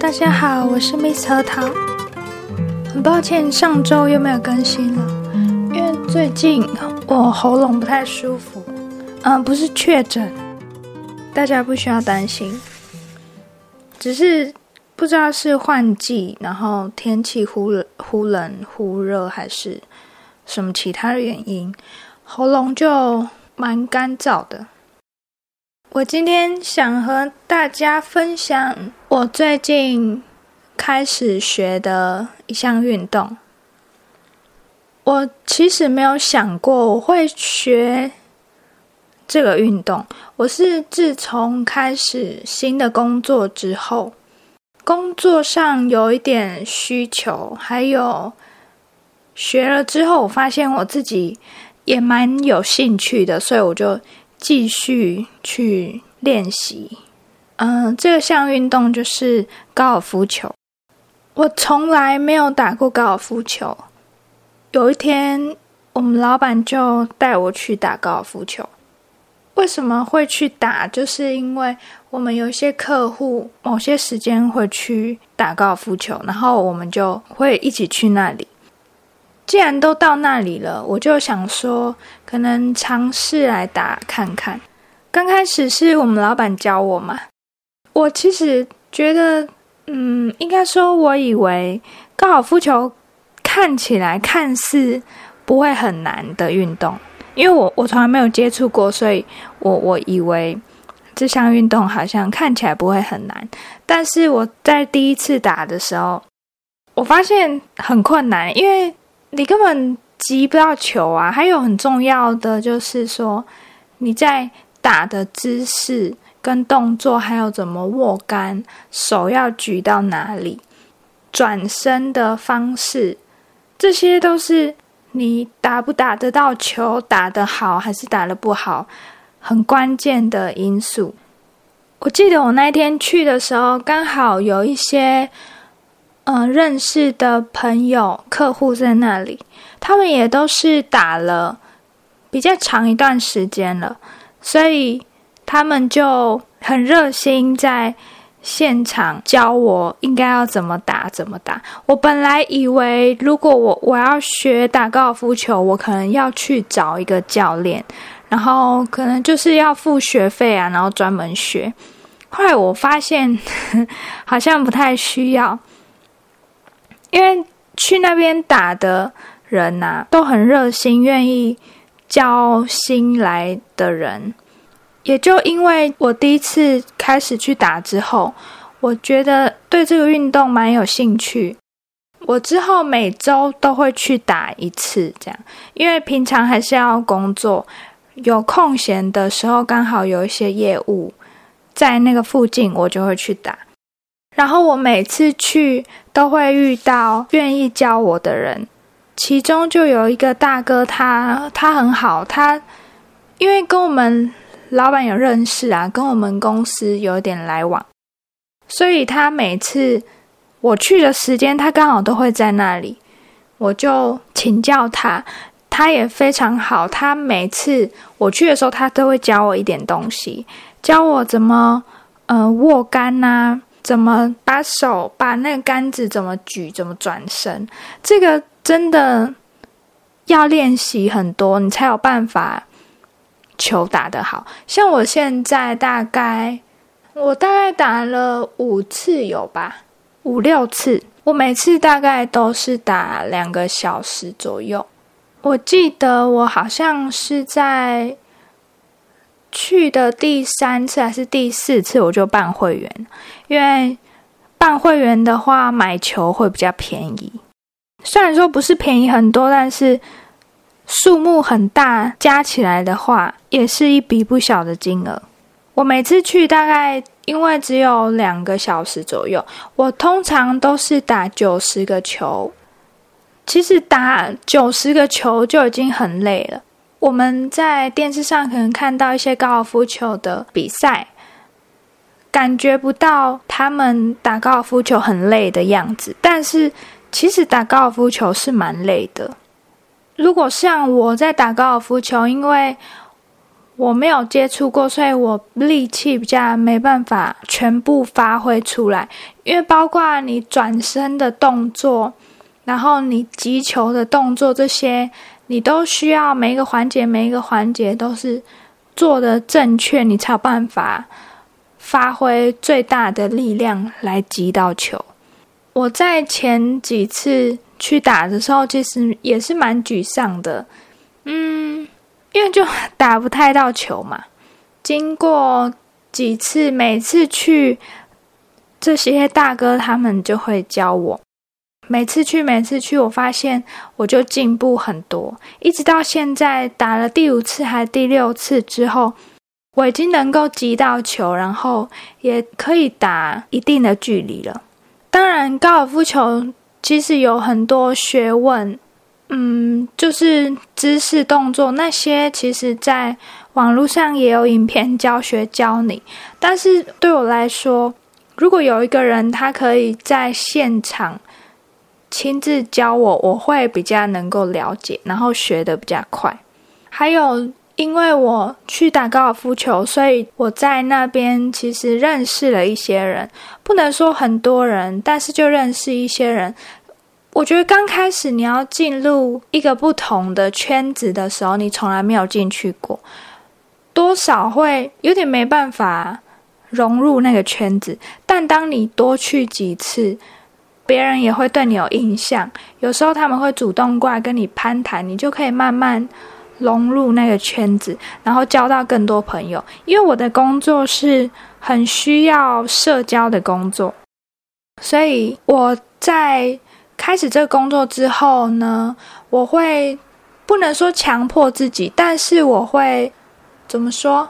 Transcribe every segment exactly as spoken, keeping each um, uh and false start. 大家好，我是 Miss 核桃。很抱歉上周又没有更新了，因为最近我喉咙不太舒服，嗯、呃，不是确诊，大家不需要担心，只是不知道是换季，然后天气忽忽冷忽热，还是什么其他的原因，喉咙就蛮干燥的。我今天想和大家分享我最近开始学的一项运动。我其实没有想过我会学这个运动，我是自从开始新的工作之后，工作上有一点需求，还有学了之后我发现我自己也蛮有兴趣的，所以我就继续去练习。嗯，这项运动就是高尔夫球。我从来没有打过高尔夫球，有一天我们老板就带我去打高尔夫球。为什么会去打？就是因为我们有些客户某些时间会去打高尔夫球，然后我们就会一起去那里。既然都到那里了，我就想说可能尝试来打看看。刚开始是我们老板教我嘛，我其实觉得嗯，应该说我以为高尔夫球看起来看似不会很难的运动，因为我我从来没有接触过，所以我我以为这项运动好像看起来不会很难。但是我在第一次打的时候，我发现很困难，因为你根本击不到球啊！还有很重要的就是说，你在打的姿势跟动作，还有怎么握杆，手要举到哪里，转身的方式，这些都是你打不打得到球，打得好还是打得不好，很关键的因素。我记得我那天去的时候，刚好有一些嗯、呃，认识的朋友、客户在那里，他们也都是打了比较长一段时间了，所以他们就很热心在现场教我应该要怎么打、怎么打。我本来以为，如果我我要学打高尔夫球，我可能要去找一个教练，然后可能就是要付学费啊，然后专门学。后来我发现，呵呵，好像不太需要。因为去那边打的人啊，都很热心，愿意教新来的人。也就因为我第一次开始去打之后，我觉得对这个运动蛮有兴趣。我之后每周都会去打一次，这样，因为平常还是要工作，有空闲的时候刚好有一些业务在那个附近，我就会去打。然后我每次去都会遇到愿意教我的人，其中就有一个大哥，他他很好，他因为跟我们老板有认识啊，跟我们公司有点来往，所以他每次我去的时间，他刚好都会在那里，我就请教他，他也非常好，他每次我去的时候，他都会教我一点东西，教我怎么呃握杆啊，怎么把手把那个杆子怎么举，怎么转身，这个真的要练习很多，你才有办法球打得好。像我现在大概我大概打了五次有吧，五六次，我每次大概都是打两个小时左右。我记得我好像是在去的第三次还是第四次我就办会员，因为办会员的话买球会比较便宜，虽然说不是便宜很多，但是数目很大，加起来的话也是一笔不小的金额。我每次去大概因为只有两个小时左右，我通常都是打九十个球，其实打九十个球就已经很累了。我们在电视上可能看到一些高尔夫球的比赛，感觉不到他们打高尔夫球很累的样子，但是其实打高尔夫球是蛮累的。如果像我在打高尔夫球，因为我没有接触过，所以我力气比较没办法全部发挥出来，因为包括你转身的动作，然后你击球的动作，这些你都需要每一个环节每一个环节都是做的正确，你才有办法发挥最大的力量来击到球。我在前几次去打的时候其实也是蛮沮丧的，嗯，因为就打不太到球嘛。经过几次，每次去这些大哥他们就会教我，每次去每次去我发现我就进步很多，一直到现在打了第五次还第六次之后，我已经能够击到球，然后也可以打一定的距离了。当然高尔夫球其实有很多学问，嗯，就是姿势动作那些其实在网络上也有影片教学教你，但是对我来说，如果有一个人他可以在现场亲自教我，我会比较能够了解，然后学得比较快。还有因为我去打高尔夫球，所以我在那边其实认识了一些人，不能说很多人，但是就认识一些人。我觉得刚开始你要进入一个不同的圈子的时候，你从来没有进去过，多少会有点没办法融入那个圈子，但当你多去几次，别人也会对你有印象，有时候他们会主动过来跟你攀谈，你就可以慢慢融入那个圈子，然后交到更多朋友。因为我的工作是很需要社交的工作，所以我在开始这个工作之后呢，我会不能说强迫自己，但是我会怎么说，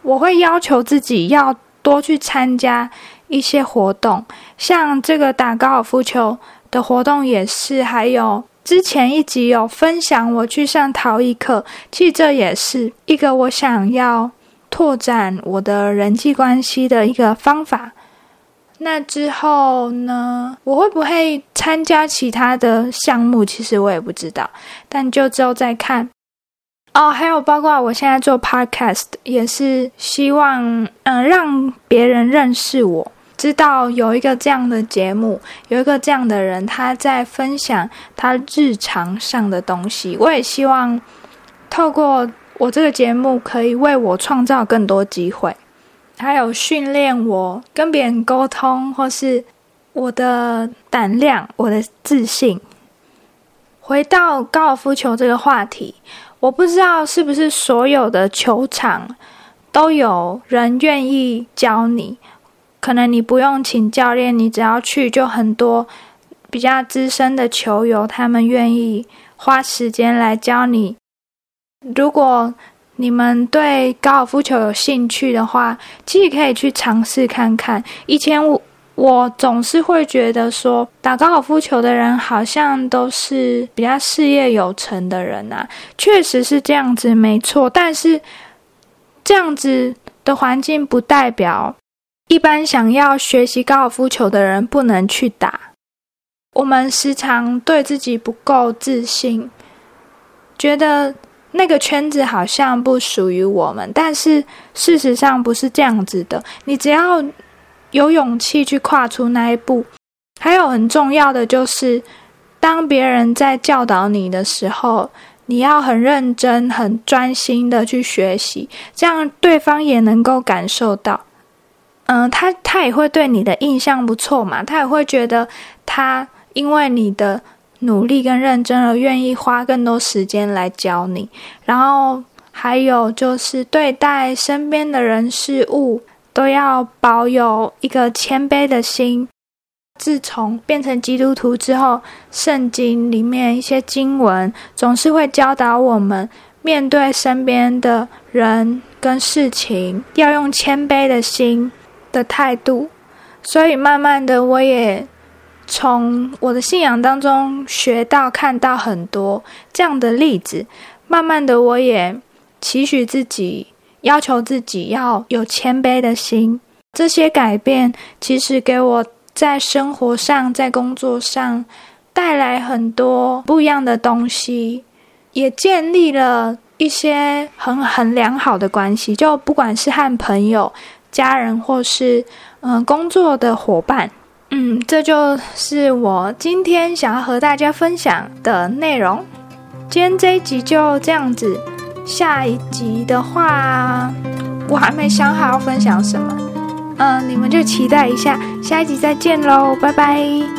我会要求自己要多去参加一些活动，像这个打高尔夫球的活动也是，还有之前一集有分享我去上陶艺课，其实这也是一个我想要拓展我的人际关系的一个方法。那之后呢，我会不会参加其他的项目其实我也不知道，但就之后再看哦。还有包括我现在做 podcast 也是希望嗯、呃、让别人认识我，知道有一个这样的节目，有一个这样的人，他在分享他日常上的东西。我也希望透过我这个节目可以为我创造更多机会，还有训练我跟别人沟通，或是我的胆量，我的自信。回到高尔夫球这个话题，我不知道是不是所有的球场都有人愿意教你，可能你不用请教练，你只要去，就很多比较资深的球友他们愿意花时间来教你。如果你们对高尔夫球有兴趣的话，其实可以去尝试看看。以前 我, 我总是会觉得说打高尔夫球的人好像都是比较事业有成的人啊，确实是这样子没错，但是这样子的环境不代表一般想要学习高尔夫球的人不能去打。我们时常对自己不够自信，觉得那个圈子好像不属于我们，但是事实上不是这样子的，你只要有勇气去跨出那一步。还有很重要的就是当别人在教导你的时候，你要很认真很专心的去学习，这样对方也能够感受到，嗯，他他也会对你的印象不错嘛，他也会觉得他因为你的努力跟认真而愿意花更多时间来教你。然后还有就是对待身边的人事物都要保有一个谦卑的心。自从变成基督徒之后，圣经里面一些经文总是会教导我们面对身边的人跟事情要用谦卑的心的态度，所以慢慢的我也从我的信仰当中学到看到很多这样的例子，慢慢的我也期许自己，要求自己要有谦卑的心。这些改变其实给我在生活上在工作上带来很多不一样的东西，也建立了一些很很良好的关系，就不管是和朋友、家人或是嗯、呃、工作的伙伴。嗯，这就是我今天想要和大家分享的内容。今天这一集就这样子，下一集的话我还没想好要分享什么，嗯，你们就期待一下，下一集再见咯，拜拜。